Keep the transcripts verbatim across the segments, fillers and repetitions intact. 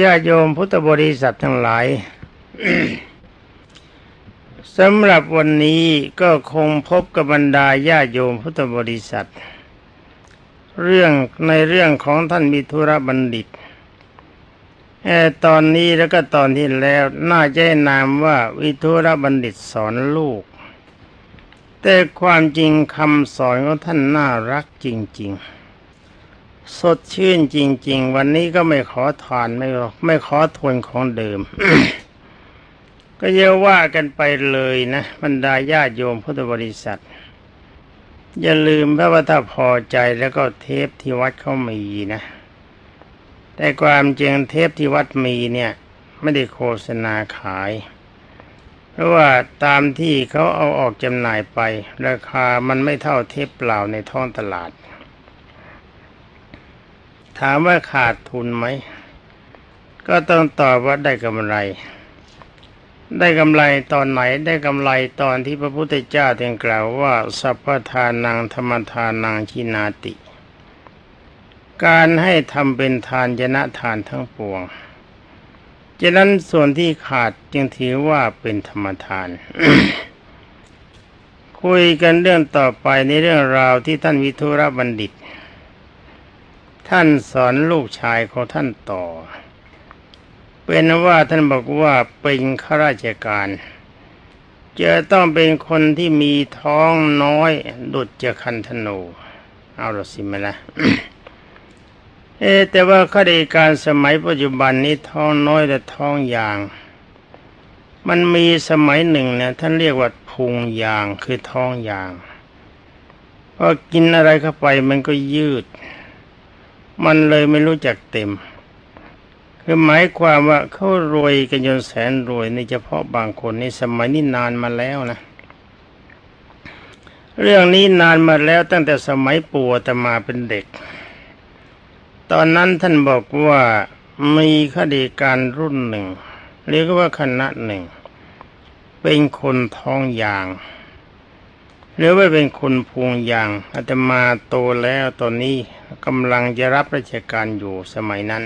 ญาติโยมพุทธบริษัททั้งหลาย สำหรับวันนี้ก็คงพบกับบรรดาญาติโยมพุทธบริษัทเรื่องในเรื่องของท่านมิถุรบัณฑิตตอนนี้แล้วก็ตอนที่แล้วน่าจะให้นามว่ามิถุรบัณฑิตสอนลูกแต่ความจริงคำสอนของท่านน่ารักจริงๆสดชื่นจริงๆวันนี้ก็ไม่ขอทานไม่ไม่ขอทวนของเดิม ก็เยอะว่ากันไปเลยนะบรรดาญาติโยมพุทธบริษัทอย่าลืมพระว่าถ้าพอใจแล้วก็เทปที่วัดเขามีนะแต่ความจริงเทปที่วัดมีเนี่ยไม่ได้โฆษณาขายเพราะว่าตามที่เขาเอาออกจำหน่ายไปราคามันไม่เท่าเทปเปล่าในท้องตลาดถามว่าขาดทุนไหมก็ต้องตอบว่าได้กำไรได้กำไรตอนไหนได้กำไรตอนที่พระพุทธเจ้าตรัสกล่าวว่าสัพพทานังธรรมทานังชินาติการให้ทำเป็นทานชนะทานทั้งปวงฉะนั้นส่วนที่ขาดจึงถือว่าเป็นธรรมทาน คุยกันเรื่องต่อไปในเรื่องราวที่ท่านมิถุรบัณฑิตท่านสอนลูกชายของท่านต่อเป็นว่าท่านบอกว่าเป็นข้าราชการจะต้องเป็นคนที่มีท้องน้อยดุจจะคันธนูเอาละสิมาละ เอแต่ว่าข้าราชการสมัยปัจจุบันนี้ท้องน้อยและท้องยางมันมีสมัยหนึ่งนะท่านเรียกว่าพุงยางคือท้องยางพอกินอะไรเข้าไปมันก็ยืดมันเลยไม่รู้จักเต็มคือหมายความว่าเขารวยกันจนแสนรวยในเฉพาะบางคนในสมัยนี้นานมาแล้วนะเรื่องนี้นานมาแล้วตั้งแต่สมัยปู่อาตมาเป็นเด็กตอนนั้นท่านบอกว่ามีคดีการรุ่นหนึ่งเรียกว่าคณะหนึ่งเป็นคนท้องยางหรือว่าเป็นคนพุงยางอาตมาโตแล้วตอนนี้กำลังจะรับราชการอยู่สมัยนั้น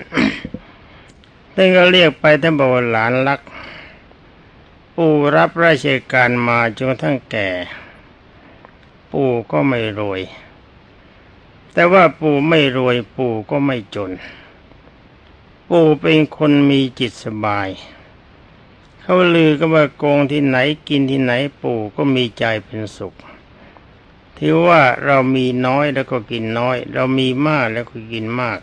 ท่านก็เรียกไปท่านบอกหลานรักปู่รับราชการมาจนทั้งแก่ปู่ก็ไม่รวยแต่ว่าปู่ไม่รวยปู่ก็ไม่จนปู่เป็นคนมีจิตสบายเขาลือก็ว่าโกงที่ไหนกินที่ไหนปู่ก็มีใจเป็นสุขถือว่าเรามีน้อยแล้วก็กินน้อยเรามีมากแล้วก็กินมาก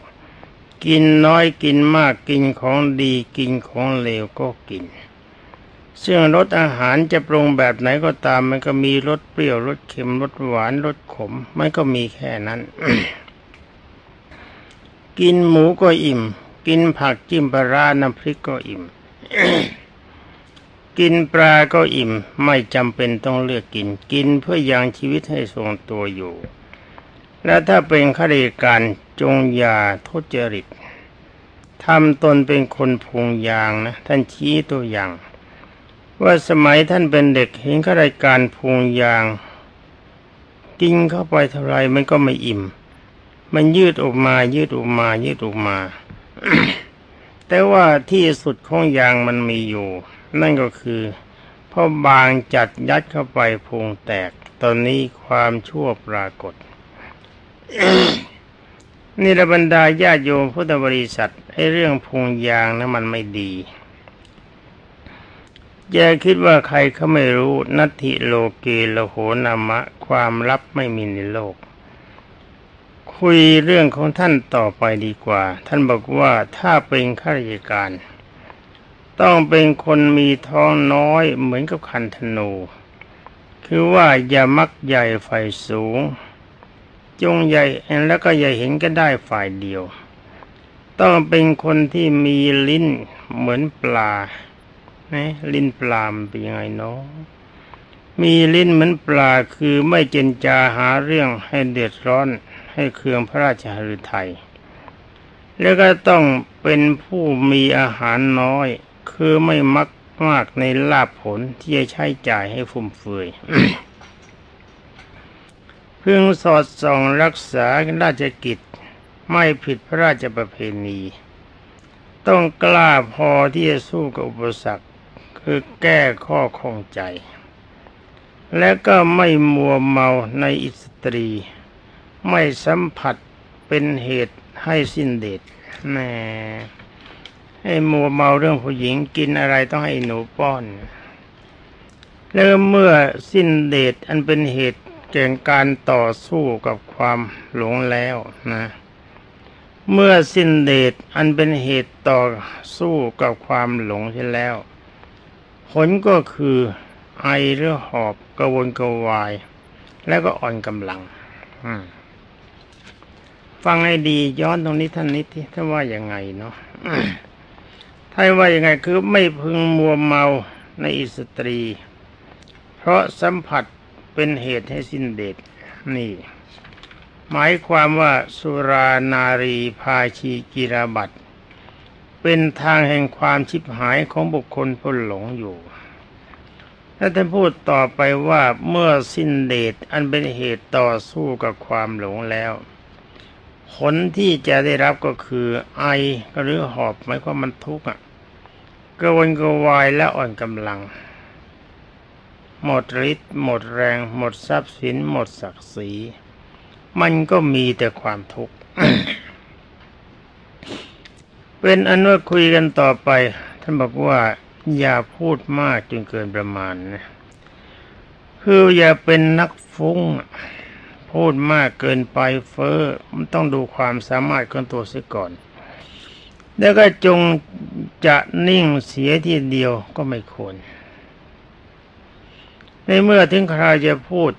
กินน้อยกินมากกินของดีกินของเลวก็กินซึ่งรสอาหารจะปรุงแบบไหนก็ตามมันก็มีรสเปรี้ยวรสเค็มรสหวานรสขมมันก็มีแค่นั้น กินหมูก็อิ่มกินผักจิ้มปลาร้าน้ำพริกก็อิ่ม กินปลาก็อิ่มไม่จำเป็นต้องเลือกกินกินเพื่อยังชีวิตให้ทรงตัวอยู่และถ้าเป็นข้าราชการจงอย่าทุจริตทำตนเป็นคนพุงยางนะท่านชี้ตัวอย่างว่าสมัยท่านเป็นเด็กเห็นข้าราชการพุงยางกินเข้าไปเท่าไรมันก็ไม่อิ่มมันยืดออกมายืดออกมายืดออกมา แต่ว่าที่สุดของยางมันมีอยู่นั่นก็คือพอบางจัดยัดเข้าไปพุงแตกตอนนี้ความชั่วปรากฏ นี่ระบรรดาญาติโยมพุทธบริษัทให้เรื่องพุงยางนะมันไม่ดีอย่าคิดว่าใครเขาไม่รู้นัตถิโลเกโลโหนามะความลับไม่มีในโลกคุยเรื่องของท่านต่อไปดีกว่าท่านบอกว่าถ้าเป็นข้าราชการต้องเป็นคนมีท้องน้อยเหมือนกับคันธนูคือว่าอย่ามักใหญ่ฝ่ายสูงจงใหญ่แล้วก็อย่าเห็นก็ได้ฝ่ายเดียวต้องเป็นคนที่มีลิ้นเหมือนปลานะลิ้นปลาเป็นยังไงเนาะมีลิ้นเหมือนปลาคือไม่เจรจาหาเรื่องให้เดือดร้อนให้เคืองพระราชหฤทัยแล้วก็ต้องเป็นผู้มีอาหารน้อยคือไม่มักมากในลาภผลที่จะใช้จ่ายให้ฟุ่มเฟือย พึงสอดส่องรักษาราชกิจไม่ผิดพระราชประเพณี ต้องกล้าพอที่จะสู้กับอุปสรรคคือแก้ข้อข้องใจและก็ไม่มัวเมาในอิสตรีไม่สัมผัสเป็นเหตุให้สิ้นเดชแหมให้มัวเมาเรื่องผู้หญิงกินอะไรต้องให้หนูป้อนแล้วเมื่อสิ้นเดชอันเป็นเหตุแก่การต่อสู้กับความหลงแล้วนะเมื่อสิ้นเดชอันเป็นเหตุต่อสู้กับความหลงเสียแล้วผลก็คือไอหรือหอบกระวนกระวายแล้วก็อ่อนกำลังฟังให้ดีย้อนตรงนี้ท่านนิดที่ท่านว่าอย่างไงเนาะ ท่านว่าอย่างไงคือไม่พึงมัวเมาในอิสตรีเพราะสัมผัสเป็นเหตุให้สิ้นเดชนี่หมายความว่าสุรานารีพาชีกิราบัติเป็นทางแห่งความชิบหายของบุคคลผู้หลงอยู่และท่านพูดต่อไปว่าเมื่อสิ้นเดชอันเป็นเหตุต่อสู้กับความหลงแล้วผลที่จะได้รับก็คือไอหรือหอบหมายความมันทุกข์อ่ะกระวนกระวายและอ่อนกำลังหมดฤทธิ์หมดแรงหมดทรัพย์สินหมดศักดิ์ศรีมันก็มีแต่ความทุกข์ เป็นอันว่าคุยกันต่อไปท่านบอกว่าอย่าพูดมากจนเกินประมาณนะคืออย่าเป็นนักฟุ้งพูดมากเกินไปเฟ้อมันต้องดูความสามารถของตัวเสียก่อนแล้วก็จงจะนิ่งเสียทีเดียวก็ไม่ควรในเมื่อถึงคราวจะพูด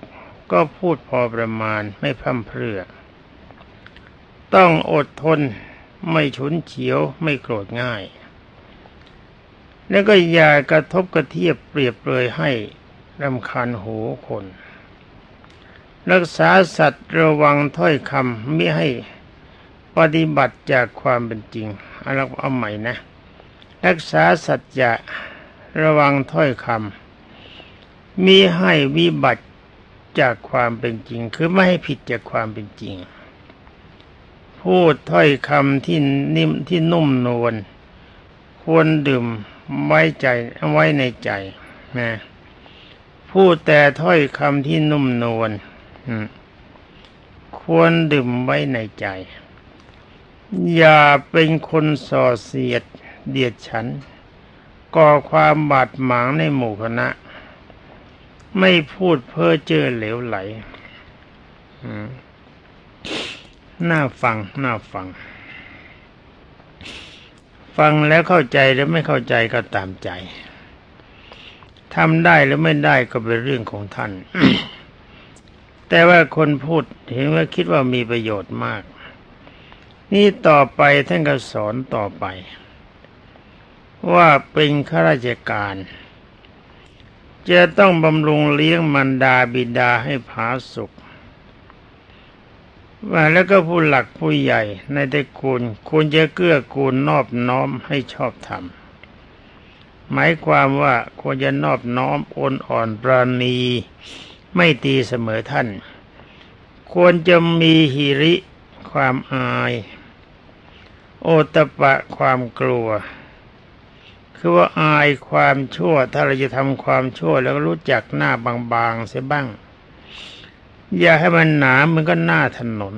ก็พูดพอประมาณไม่พร่ำเพรื่อต้องอดทนไม่ฉุนเฉียวไม่โกรธง่ายแล้วก็อย่ากระทบกระเทียบเปรียบเปรยให้รำคาญหูคนรักษาสัตว์ระวังถ้อยคำไม่ให้ปฏิบัติจากความเป็นจริงเราเอาใหม่นะรักษาสัจจะระวังถ้อยคำมิให้วิบัติจากความเป็นจริงคือไม่ให้ผิดจากความเป็นจริงพูดถ้อยคำที่นิ่มที่นุ่มนวลควรดื่มไว้ใจไว้ในใจนะพูดแต่ถ้อยคำที่นุ่มนวลควรดื่มไว้ในใจอย่าเป็นคนส่อเสียดเดียดฉันก่อความบาดหมางในหมู่คณะไม่พูดเพ้อเจ้อเหลวไหลน่าฟังน่าฟังฟังแล้วเข้าใจหรือไม่เข้าใจก็ตามใจทำได้หรือไม่ได้ก็เป็นเรื่องของท่าน แต่ว่าคนพูดเห็นว่าคิดว่ามีประโยชน์มากนี่ต่อไปท่านก็สอนต่อไปว่าเป็นข้าราชการจะต้องบำรุงเลี้ยงมารดาบิดาให้ผาสุกว่าแล้วก็ผู้หลักผู้ใหญ่ในตระกูลควรจะเกื้อกูลนอบน้อมให้ชอบธรรมหมายความว่าควรจะนอบน้อมอ่อนอ่อนปราณีไม่ตีเสมอท่านควรจะมีหิริความอายโอตปะความกลัวคือว่าอายความชั่วถ้าเราจะทำความชั่วแล้วรู้จักหน้าบางๆเสียบ้างอย่าให้มันหนามันก็หน้าถนน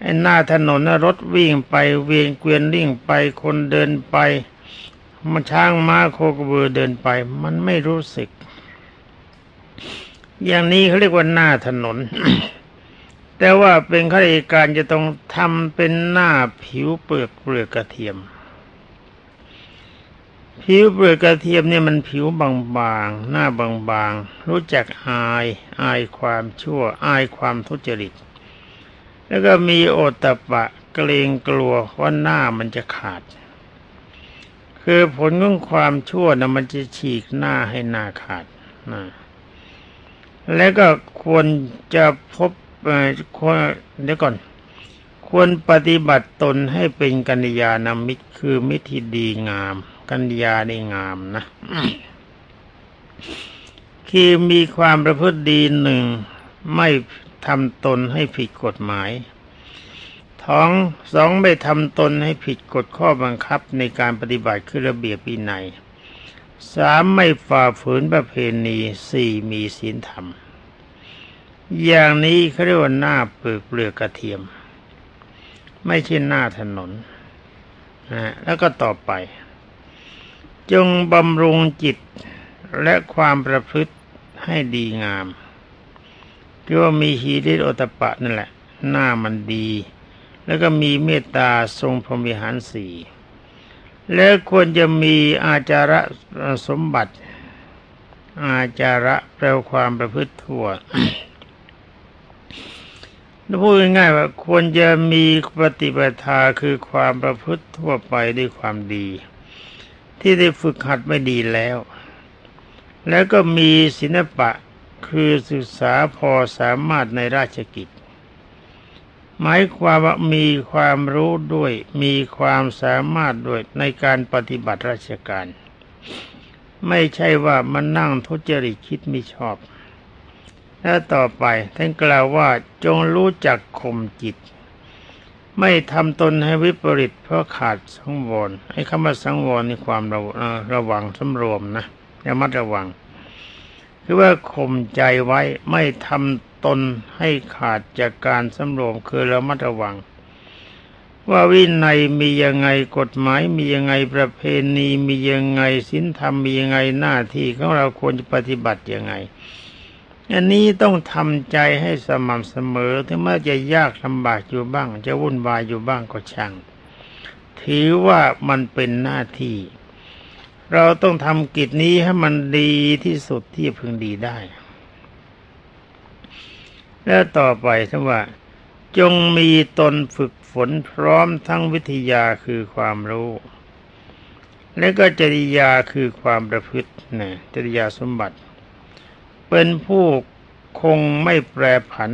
ไอ้หน้าถนนนะรถวิ่งไปเวียนเกวียนวิ่งไปคนเดินไปมันช้างม้าโคกระบือเดินไปมันไม่รู้สึกอย่างนี้เขาเรียกว่าหน้าถนน แต่ว่าเป็นข้าราชการจะต้องทำเป็นหน้าผิวเปลือกเปลือกกระเทียมผิวเปลือกกระเทียมเนี่ยมันผิวบางๆหน้าบางๆรู้จักอายอายความชั่วอายความทุจริตแล้วก็มีโอตตัปปะเกรงกลัวว่าหน้ามันจะขาดคือผลของความชั่วนะมันจะฉีกหน้าให้หน้าขาดนะแล้วก็ควรจะพบเอ่อควรเดี๋ยวก่อนควรปฏิบัติตนให้เป็นกัลยาณมิตรคือมิตรที่ดีงามกัญญาในงามนะคือมีความประพฤติดีหนึ่งไม่ทำตนให้ผิดกฎหมาย ทั้งสองไม่ทำตนให้ผิดกฎข้อบังคับในการปฏิบัติคือระเบียบวินัยสามไม่ฝ่าฝืนประเพณีสี่มีศีลธรรมอย่างนี้เขาเรียกว่าหน้าเปลือกเปลือกกระเทียมไม่ใช่หน้าถนนนะแล้วก็ต่อไปจงบำรุงจิตและความประพฤติให้ดีงามเรียกว่ามีหีริโอตปะนั่นแหละหน้ามันดีแล้วก็มีเมตตาทรงพรหมวิหารสี่และควรจะมีอาจาระสมบัติอาจาระแปลความประพฤติทั่ว พูดง่ายๆว่าควรจะมีปฏิปทาคือความประพฤติทั่วไปด้วยความดีที่ได้ฝึกหัดไม่ดีแล้วแล้วก็มีศิลปะคือศึกษาพอสามารถในราชกิจหมายความว่ามีความรู้ด้วยมีความสามารถด้วยในการปฏิบัติราชการไม่ใช่ว่ามันนั่งทุจริตคิดไม่ชอบและต่อไปท่านกล่าวว่าจงรู้จักข่มจิตไม่ทำตนให้วิปริตเพราะขาดสังวรไอ้คำว่าสังวรนี่ความระ ระวังสำรวมนะระมัดระวังคือว่าข่มใจไว้ไม่ทำตนให้ขาดจากการสำรวมคือระมัดระวังว่าวินัยมียังไงกฎหมายมียังไงประเพณีมียังไงศีลธรรมมียังไงหน้าที่ของเราควรจะปฏิบัติยังไงอันนี้ต้องทำใจให้สม่ำเสมอถึงแม้จะยากลำบากอยู่บ้างจะวุ่นวายอยู่บ้างก็ช่างถือว่ามันเป็นหน้าที่เราต้องทำกิจนี้ให้มันดีที่สุดที่พึงดีได้และต่อไปท่านว่าจงมีตนฝึกฝนพร้อมทั้งวิทยาคือความรู้และก็จริยาคือความประพฤตินะจริยาสมบัติเป็นผู้คงไม่แปรผัน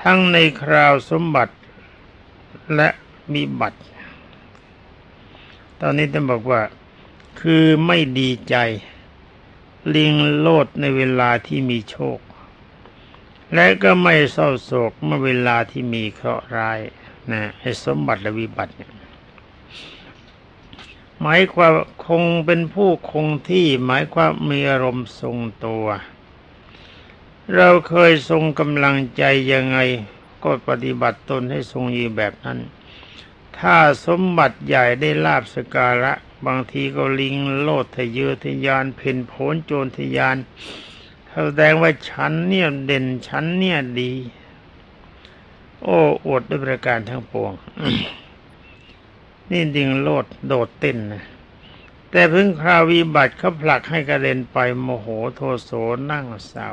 ทั้งในคราวสมบัติและมีบัตรตอนนี้ท่านบอกว่าคือไม่ดีใจลิงโลดในเวลาที่มีโชคและก็ไม่เศร้าโศกเมื่อเวลาที่มีเคราะห์ร้ายนะให้สมบัติและวิบัติเนี่ยหมายความคงเป็นผู้คงที่หมายความมีอารมณ์ทรงตัวเราเคยทรงกำลังใจยังไงก็ปฏิบัติตนให้ทรงอยู่แบบนั้นถ้าสมบัติใหญ่ได้ลาภสการะบางทีก็ลิงโลดทะเยอทะยานเพ่นโผนโจรทะยานแสดงว่าฉันเนี่ยเด่นฉันเนี่ยดีโอ้อวดด้วยประการทั้งปวง นี่ลิงโลดโดดเต้นนะแต่เพิ่งคราววิบัติเขาผลักให้กระเด็นไปโมโหโทโสนั่งเศร้า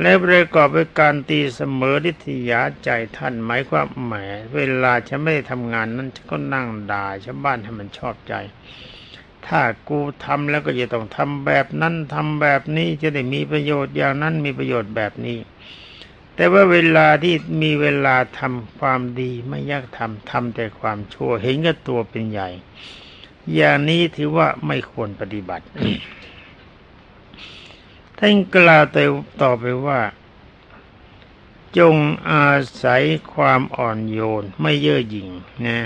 และประกอบด้วยการตีเสมอทิฐิยาใจท่านหมายความแหมเวลาฉันไม่ได้ทำงานนั้นฉันก็นั่งด่าชาวบ้านให้มันชอบใจถ้ากูทำแล้วก็จะต้องทำแบบนั้นทำแบบนี้จะได้มีประโยชน์อย่างนั้นมีประโยชน์แบบนี้แต่ว่าเวลาที่มีเวลาทำความดีไม่อยากทำทำแต่ความชั่วเห็นกับตัวเป็นใหญ่อย่างนี้ถือว่าไม่ควรปฏิบัติ ท่านกล่าวต่อไปว่าจงอาศัยความอ่อนโยนไม่เย่อหยิ่งนะ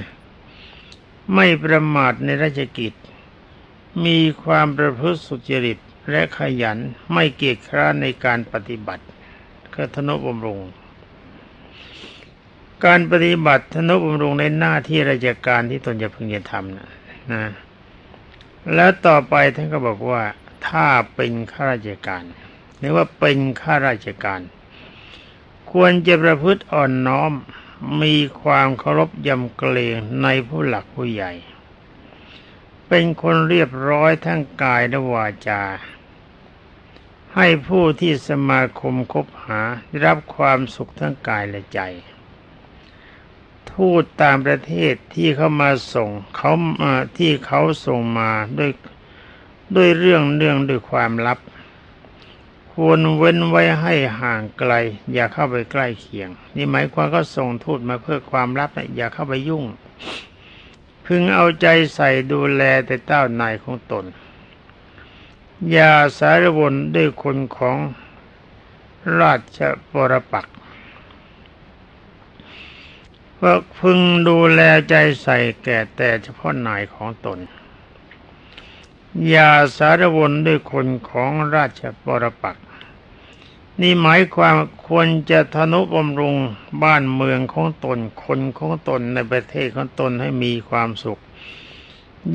ไม่ประมาทในราชกิจมีความประพฤติสุจริตและขยันไม่เกียจคร้านในการปฏิบัติคือทนุบำรุงการปฏิบัติทนุบำรุงในหน้าที่ราชการที่ตนจะพึงจะทำนะนะแล้วต่อไปท่านก็บอกว่าถ้าเป็นข้าราชการหรือว่าเป็นข้าราชการควรจะประพฤติอ่อนน้อมมีความเคารพยำเกรงในผู้หลักผู้ใหญ่เป็นคนเรียบร้อยทั้งกายและวาจาให้ผู้ที่สมาคมคบหาได้รับความสุขทั้งกายและใจทูตตามประเทศที่เขามาส่งเขาที่เขาส่งมาด้วยด้วยเรื่องเรื่องด้วยความลับควรเว้นไว้ให้ห่างไกลอย่าเข้าไปใกล้เคียงนี่หมายความก็ส่งทูตมาเพื่อความลับนะอย่าเข้าไปยุ่งพึงเอาใจใส่ดูแลแต่เจ้านายของตนอย่าสารวนด้วยคนของราชปรปักษ์ ว่าพึงดูแลใจใส่แก่แต่เฉพาะนายของตนอย่าสารวนด้วยคนของราชบรปักษ์นี่หมายความควรจะทนุบำรุงบ้านเมืองของตนคนของตนในประเทศของตนให้มีความสุข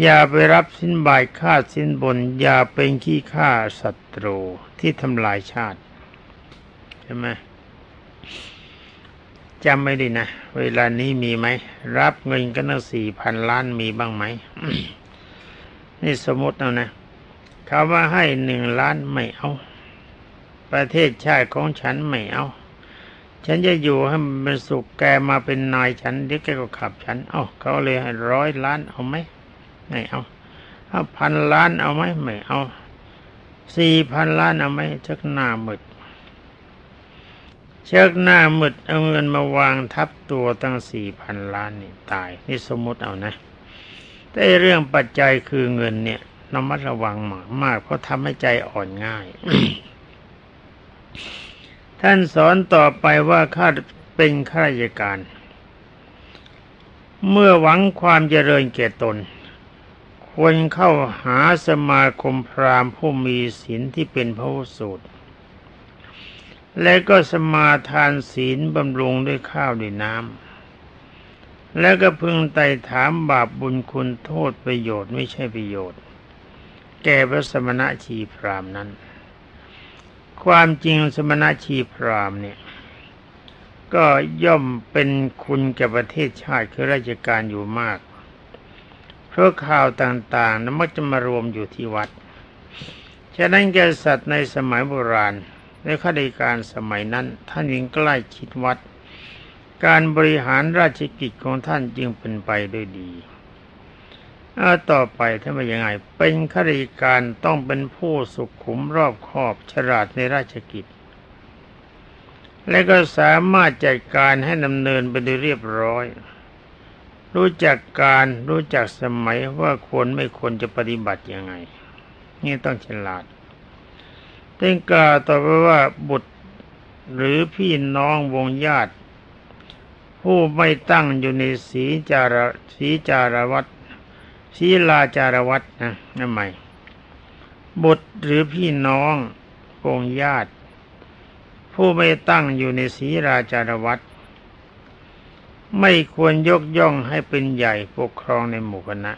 อย่าไปรับสินบายฆ่าสินบนอย่าเป็นขี้ฆ่าศัตรูที่ทำลายชาติใช่ไหมจำไม่ดีนะเวลานี้มีไหมรับเงินกันตั้งสี่พันล้านมีบ้างไหม นี่สมมติเอานะเขาว่าให้หนึ่งล้านไม่เอาประเทศชาติของฉันไม่เอาฉันจะอยู่ให้มันเป็นสุขแกมาเป็นนายฉันเดี๋ยวแกก็ขับฉันเอ้าเขาเลยให้ร้อยล้านเอาไหมไม่เอาเอาพันล้านเอาไหมไม่เอาสี่พันล้านเอาไหมชักหน้ามืดเชือกหน้ามืดเอาเงินมาวางทับตัวตั้งสี่พันล้านนี่ตายนี่สมมติเอานะแต่เรื่องปัจจัยคือเงินเนี่ยระมัดระวังมากเพราะทำให้ใจอ่อนง่าย ท่านสอนต่อไปว่าข้าเป็นข้าราชการเมื่อหวังความเจริญแก่ตนควรเข้าหาสมาคมพราหมณ์ผู้มีศีลที่เป็นพหุสูตรและก็สมาทานศีลบำรุงด้วยข้าวด้วยน้ำและก็พึงไต่ถามบาปบุญคุณโทษประโยชน์ไม่ใช่ประโยชน์แก่พระสมณะชีพราหมณ์นั้นความจริงสมณะชีพราหมณ์เนี่ยก็ย่อมเป็นคุณแก่ประเทศชาติคือราชการอยู่มากเพราะข่าวต่างๆนั้นมักจะมารวมอยู่ที่วัดฉะนั้นกษัตริย์ในสมัยโบราณในข้าราชการสมัยนั้นท่านยิ่งใกล้ชิดวัดการบริหารราชกิจของท่านจึงเป็นไปด้วยดีเอาต่อไปท่านว่ายังไงเป็นข้าราชการต้องเป็นผู้สุขุมรอบคอบฉลาดในราชกิจและก็สามารถจัดการให้ดำเนินไปโดยเรียบร้อยรู้จักการรู้จักสมัยว่าควรไม่ควรจะปฏิบัติยังไงนี่ต้องฉลาดท่านกล่าวต่อไปว่าบุตรหรือพี่น้องวงญาติผู้ไม่ตั้งอยู่ในศีจารศีจารวัตรศีลาจารวัตรนะนั่นหมายบุตรหรือพี่น้องวงญาติผู้ไม่ตั้งอยู่ในศีลาจารวัตรไม่ควรยกย่องให้เป็นใหญ่ปกครองในหมู่คณะ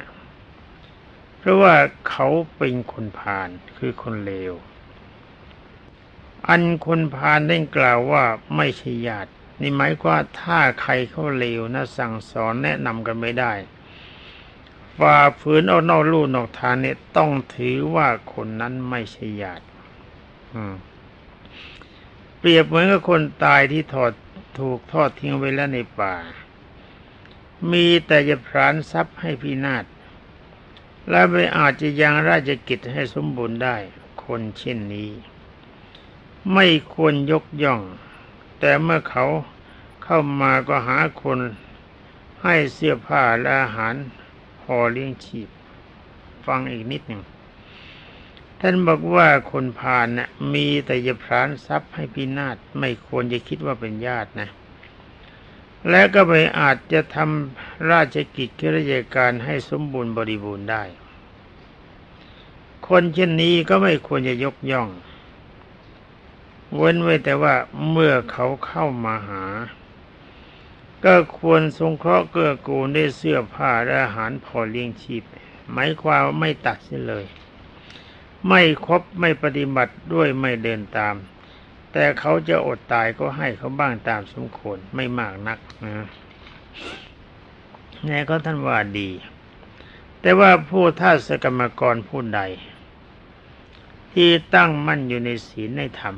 เพราะว่าเขาเป็นคนพาลคือคนเลวอันคนพาลได้กล่าวว่าไม่ใช่ญาตินี่หมายความว่าถ้าใครเขาเลวนะสั่งสอนแนะนำกันไม่ได้ฝ่าฝืนเอานอกลู่นอกทางเนี่ยต้องถือว่าคนนั้นไม่ใช่ญาติเปรียบเหมือนกับคนตายที่ถอดถูกทอดทิ้งไว้แล้วในป่ามีแต่จะพรานทรัพย์ให้พินาศและไม่อาจจะยังราชกิจให้สมบูรณ์ได้คนเช่นนี้ไม่ควรยกย่องแต่เมื่อเขาเข้ามาก็หาคนให้เสื้อผ้าและอาหารพอเลี้ยงชีพฟังอีกนิดหนึ่งท่านบอกว่าคนพาลเนี่ยมีแต่จะพรานทรัพย์ให้พินาศไม่ควรจะคิดว่าเป็นญาตินะและก็ไม่อาจจะทำราชกิจกิริยาการให้สมบูรณ์บริบูรณ์ได้คนเช่นนี้ก็ไม่ควรจะยกย่องเว้นไว้แต่ว่าเมื่อเขาเข้ามาหาก็ควรสงเคราะห์เกื้อกูลด้วยเสื้อผ้าและอาหารพอเลี้ยงชีพหมายความว่าไม่ตัดเสียเลยไม่คบไม่ปฏิบัติด้วยไม่เดินตามแต่เขาจะอดตายก็ให้เขาบ้างตามสมควรไม่มากนักนะนี่ก็ท่านว่าดีแต่ว่าผู้ทาสกรรมกรผู้ใดที่ตั้งมั่นอยู่ในศีลในธรรม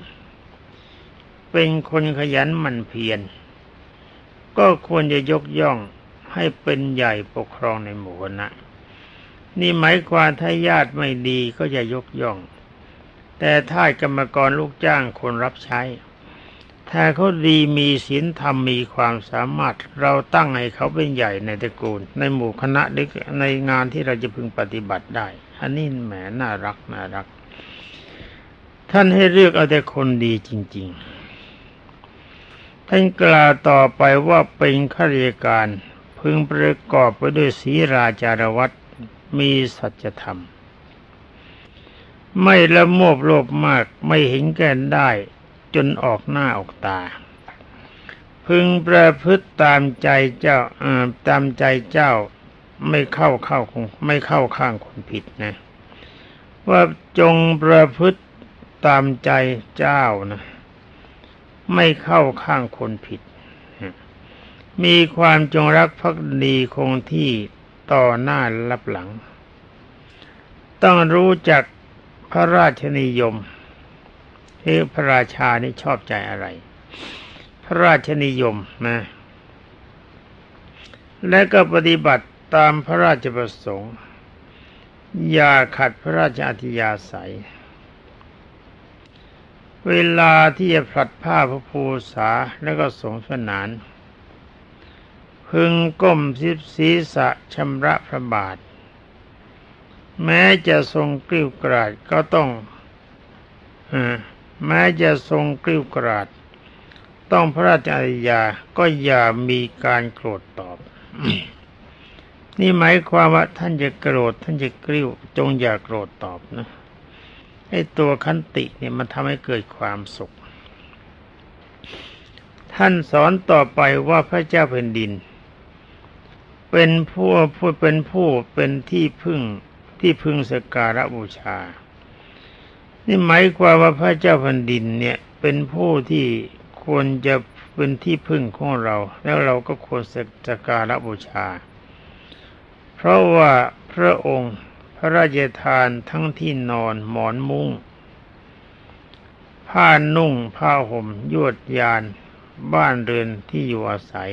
เป็นคนขยันหมั่นเพียรก็ควรจะยกย่องให้เป็นใหญ่ปกครองในหมู่คณะนี่หมายความถ้าญาติไม่ดีก็จะยกย่องแต่ถ้ากรรมกรลูกจ้างคนรับใช้ถ้าเขาดีมีศีลธรรมมีความสามารถเราตั้งให้เขาเป็นใหญ่ในตระกูลในหมู่คณะในงานที่เราจะพึงปฏิบัติได้อันนี้แหมน่ารักน่ารักท่านให้เลือกเอาแต่คนดีจริงๆ ท่านกล่าวต่อไปว่าเป็นข้าราชการพึงประกอบไปด้วยศีราจารวัตรมีสัจธรรมไม่ละโมบโลภมากไม่เห็นแก่ได้จนออกหน้าออกตาพึงประพฤติตามใจเจ้าตามใจเจ้าไม่เข้าเข้าคงไม่เข้าข้างคนผิดนะว่าจงประพฤติตามใจเจ้านะไม่เข้าข้างคนผิดมีความจงรักภักดีคงที่ต่อหน้ารับหลังต้องรู้จักพระราชนิยมคือพระราชานี่ชอบใจอะไรพระราชนิยมนะและก็ปฏิบัติตามพระราชประสงค์อย่าขัดพระราชอัธยาศัยเวลาที่จะผลัดผ้าพระภูษาแล้วก็สงสนานพึงก้มสิบศีรษะชำระพระบาทแม้จะทรงกริ้วกราดก็ต้องแม้จะทรงกริ้วกราดต้องพระราชอาญญาก็อย่ามีการโกรธตอบ นี่หมายความว่าท่านจะโกรธท่านจะกริ้วจงอย่าโกรธตอบนะไอ้ตัวขันติเนี่ยมันทำให้เกิดความสุขท่านสอนต่อไปว่าพระเจ้าแผ่นดินเป็นผู้ผู้เป็นผู้เป็นที่พึ่งที่พึงสักการะบูชานี่หมายความว่าพระเจ้าแผ่นดินเนี่ยเป็นผู้ที่ควรจะเป็นที่พึ่งของเราแล้วเราก็ควรสักการะบูชาเพราะว่าพระองค์พระราชทานทั้งที่นอนหมอนมุ้งผ้านุ่งผ้าห่มยวดยานบ้านเรือนที่อยู่อาศัย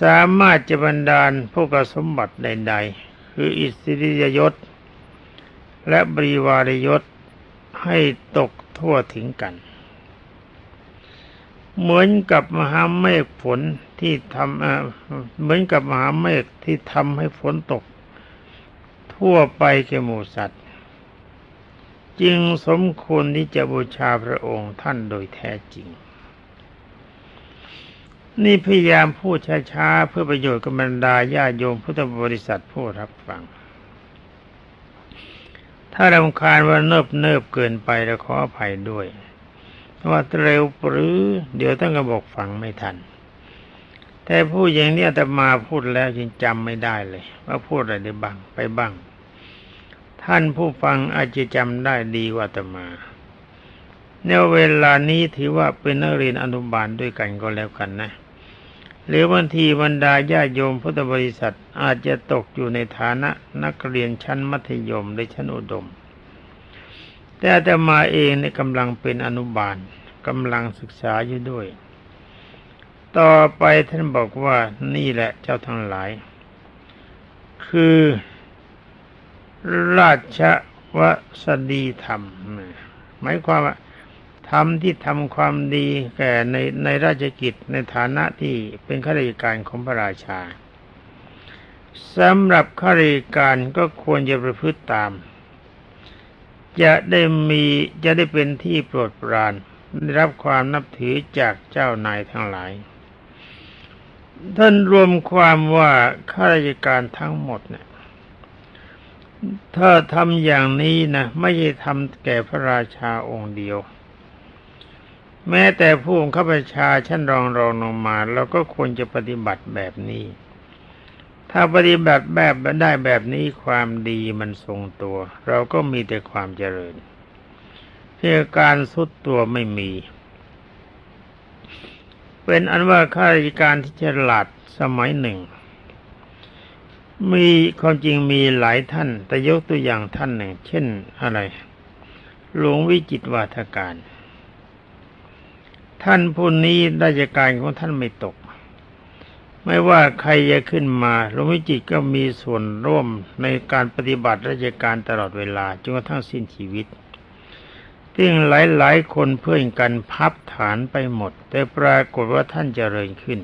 สามารถจะบันดาลพวกสมบัติใดๆคืออิสริยยศและบริวารยศให้ตกทั่วถึงกันเหมือนกับมหาเมฆฝนที่ทำเหมือนกับมหาเมฆที่ทำให้ฝนตกทั่วไปแก่หมู่สัตว์จึงสมควรที่จะบูชาพระองค์ท่านโดยแท้จริงนี่พยายามพูดช้าๆเพื่อประโยชน์กับบรรดาญาโยมพุทธบริษัทผู้รับฟังถ้ารำคาญว่าเนิบเนิบเกินไปแล้วขออภัยด้วยว่าเร็วปรือเดี๋ยวท่านก็บอกฟังไม่ทันแต่ผู้อย่างนี้อาตมาพูดแล้วยังจำไม่ได้เลยว่าพูดอะไรได้บ้างไปบ้างท่านผู้ฟังอาจจะจำได้ดีกว่าอาตมาในเวลานี้ถือว่าเป็นนักเรียนอนุบาลด้วยกันก็แล้วกันนะหรือบางทีบรรดาญาโยมพุทธบริษัทอาจจะตกอยู่ในฐานะนักเรียนชั้นมัธยมหรือชั้นอุดมแต่อาตมาเองในกำลังเป็นอนุบาลกำลังศึกษาอยู่ด้วยต่อไปท่านบอกว่านี่แหละเจ้าทั้งหลายคือราชวสดีธรรมหมายความว่าธรรมที่ทำความดีแก่ในในราชกิจในฐานะที่เป็นข้าราชการของพระราชาสำหรับข้าราชการก็ควรจะประพฤติตามจะได้มีจะได้เป็นที่โปรดปรานได้รับความนับถือจากเจ้านายทั้งหลายท่านรวมความว่าข้าราชการทั้งหมดเนี่ยถ้าทำอย่างนี้นะไม่ใช่ทำแก่พระราชาองค์เดียวแม้แต่ผู้ข้าราชการชั้นรองรองลงมาเราก็ควรจะปฏิบัติแบบนี้ถ้าปฏิบัติแบบได้แบบนี้ความดีมันทรงตัวเราก็มีแต่ความเจริญเหตุการณ์สุดตัวไม่มีเป็นอันว่าข้าราชการที่ฉลาดสมัยหนึ่งมีความจริงมีหลายท่านแต่ยกตัวอย่างท่านหนึ่งเช่นอะไรหลวงวิจิตรวาทการท่านผู้นี้ราชการของท่านไม่ตกไม่ว่าใครจะขึ้นมาหลวงวิจิตรก็มีส่วนร่วมในการปฏิบัติราชการตลอดเวลาจนกระทั่งสิ้นชีวิตซึ่งหลายๆคนเพื่อนกันพับฐานไปหมดแต่ปรากฏว่าท่านเจริญขึ้น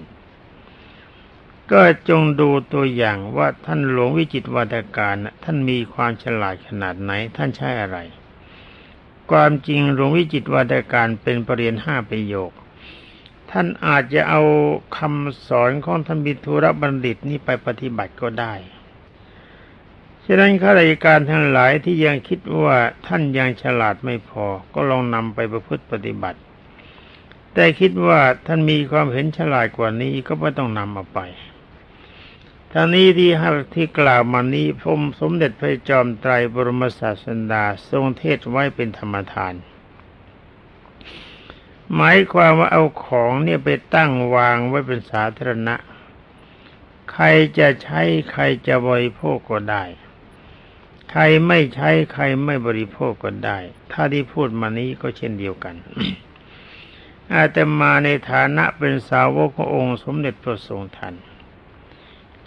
ก็จงดูตัวอย่างว่าท่านหลวงวิจิตรวาทการท่านมีความฉลาดขนาดไหนท่านใช้อะไรความจริงหลวงวิจิตรวาทการเป็นประเรียนห้าประโยค ท่านอาจจะเอาคำสอนของท่านบิณฑุรบัณฑิตนี้ไปปฏิบัติก็ได้ฉะนั้นข้าราชการทั้งหลายที่ยังคิดว่าท่านยังฉลาดไม่พอก็ลองนำไปประพฤติปฏิบัติแต่คิดว่าท่านมีความเห็นฉลาดกว่านี้ก็ไม่ต้องนำมาไปทางนี้ที่ที่กล่าวมานี้พระสมเด็จพระจอมไตรบรมศาสดาทรงเทศไว้เป็นธรรมทานหมายความว่าเอาของเนี่ยไปตั้งวางไว้เป็นสาธารณะใครจะใช้ใครจะบริโภคก็ได้ใครไม่ใช้ใครไม่บริโภคก็ได้ถ้าที่พูดมานี้ก็เช่นเดียวกัน อาตมาในฐานะเป็นสาวกขององค์สมเด็จพระทรงทัน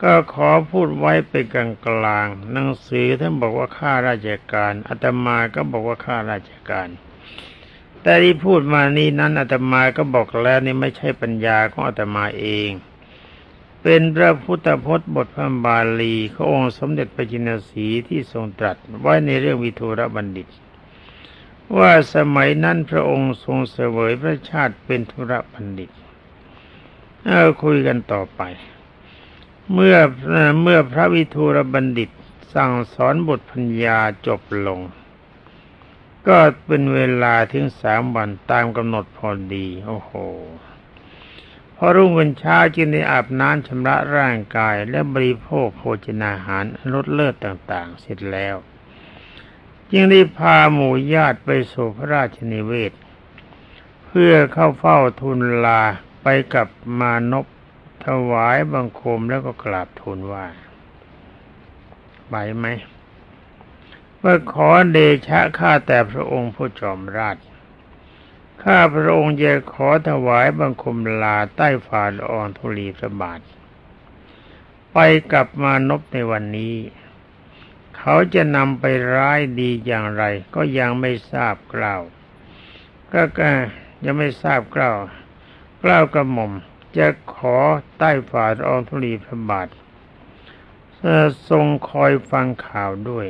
ก็ขอพูดไว้เป็นกลางกลางหนังสือท่านบอกว่าข้าราชการอาตมาก็บอกว่าข้าราชการแต่ที่พูดมานี้นั้นอาตมาก็บอกแล้วนี่ไม่ใช่ปัญญาของอาตมาเองเป็นพระพุทธพจน์บทพระบาลีขององค์สมเด็จพระจินสีห์ที่ทรงตรัสไว้ในเรื่องวิฑุรบัณฑิตว่าสมัยนั้นพระองค์ทรงเสวยพระชาติเป็นวิฑุรบัณฑิตเออคุยกันต่อไปเมื่อเมื่อพระวิฑุรบัณฑิตสั่งสอนบทปัญญาจบลงก็เป็นเวลาถึงสามวันตามกำหนดพอดีโอ้โหพอรุ่งวันเช้าจึงได้อาบน้ำชำระร่างกายและบริโภคโภชนาหารรสเลิศต่างๆเสร็จแล้วจึงได้พาหมู่ญาติไปสู่พระราชนิเวศเพื่อเข้าเฝ้าทูลลาไปกับมานพถวายบังคมแล้วก็กราบทูลว่าไปไหมว่าขอเดชะข้าแต่พระองค์ผู้จอมราชย์ข้าพระองค์จะขอถวายบังคมลาใต้ฝ่าละอองธุลีพระบาทไปกลับมานพในวันนี้เขาจะนำไปร้ายดีอย่างไรก็ยังไม่ทราบกล่าวก็ยังไม่ทราบกล่าวกล่าวกระหม่อมจะขอใต้ฝ่าละอองธุลีพระบาททรงคอยฟังข่าวด้วย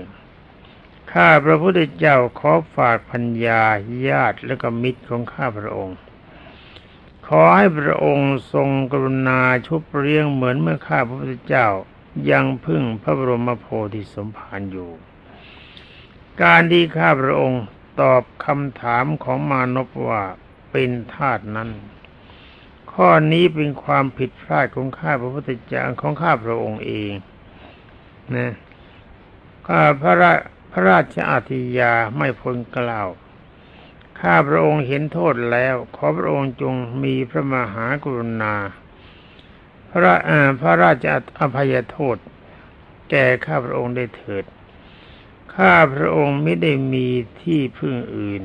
ข้าพระพุทธเจ้าขอฝากพัญญาญาติและก็มิตรของข้าพระองค์ขอให้พระองค์ทรงกรุณาชุบเลี้ยงเหมือนเมื่อข้าพระพุทธเจ้ายังพึ่งพระบรมโพธิสมภารอยู่การที่ข้าพระองค์ตอบคำถามของมานพว่าเป็นธาตุนั้นข้อนี้เป็นความผิดพลาดของข้าพระพุทธเจ้าของข้าพระองค์เองนะข้าพระพระราชอาธิยาไม่พ้นกล่าวข้าพระองค์เห็นโทษแล้วขอพระองค์จงมีพระมหากรุณาพระพระราชอภัยโทษแก่ข้าพระองค์ได้เถิดข้าพระองค์ไม่ได้มีที่พึ่งอื่น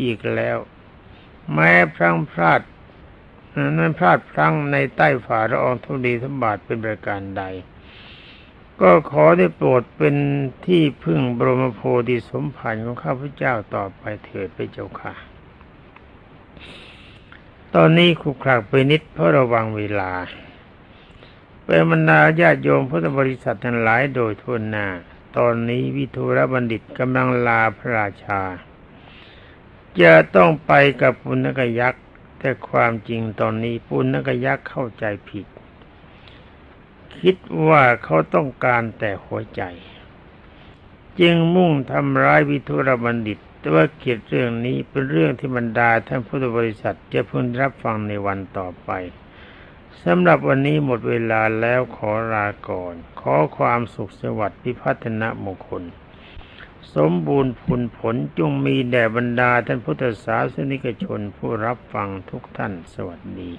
อีกแล้วแม้พลั้งพลาดนั้นพลาดพลั้งในใต้ฝ่าละอองธุลีพระบาทเป็นประการใดก็ขอได้โปรดเป็นที่พึ่งบรมโพธิสมภารของข้าพเจ้าต่อไปเถิดพระเจ้าค่ะตอนนี้ขลุกขลักไปนิดเพราะระวังเวลาเป็นบรรดาญาติโยมพุทธบริษัททั้งหลายโดยทั่วหน้าตอนนี้วิฑุรบัณฑิตกำลังลาพระราชาจะต้องไปกับปุณณกยักษ์แต่ความจริงตอนนี้ปุณณกยักษ์เข้าใจผิดคิดว่าเขาต้องการแต่หัวใจจึงมุ่งทำร้ายวิฑุรบัณฑิตแต่ว่าเกี่ยวเรื่องนี้เป็นเรื่องที่บรรดาท่านพุทธบริษัทจะพึงรับฟังในวันต่อไปสำหรับวันนี้หมดเวลาแล้วขอลาก่อนขอความสุขสวัสดิ์พิพัฒนมงคลสมบูรณ์ผลผลจงมีแด่บรรดาท่านพุทธศาสนิกชนผู้รับฟังทุกท่านสวัสดี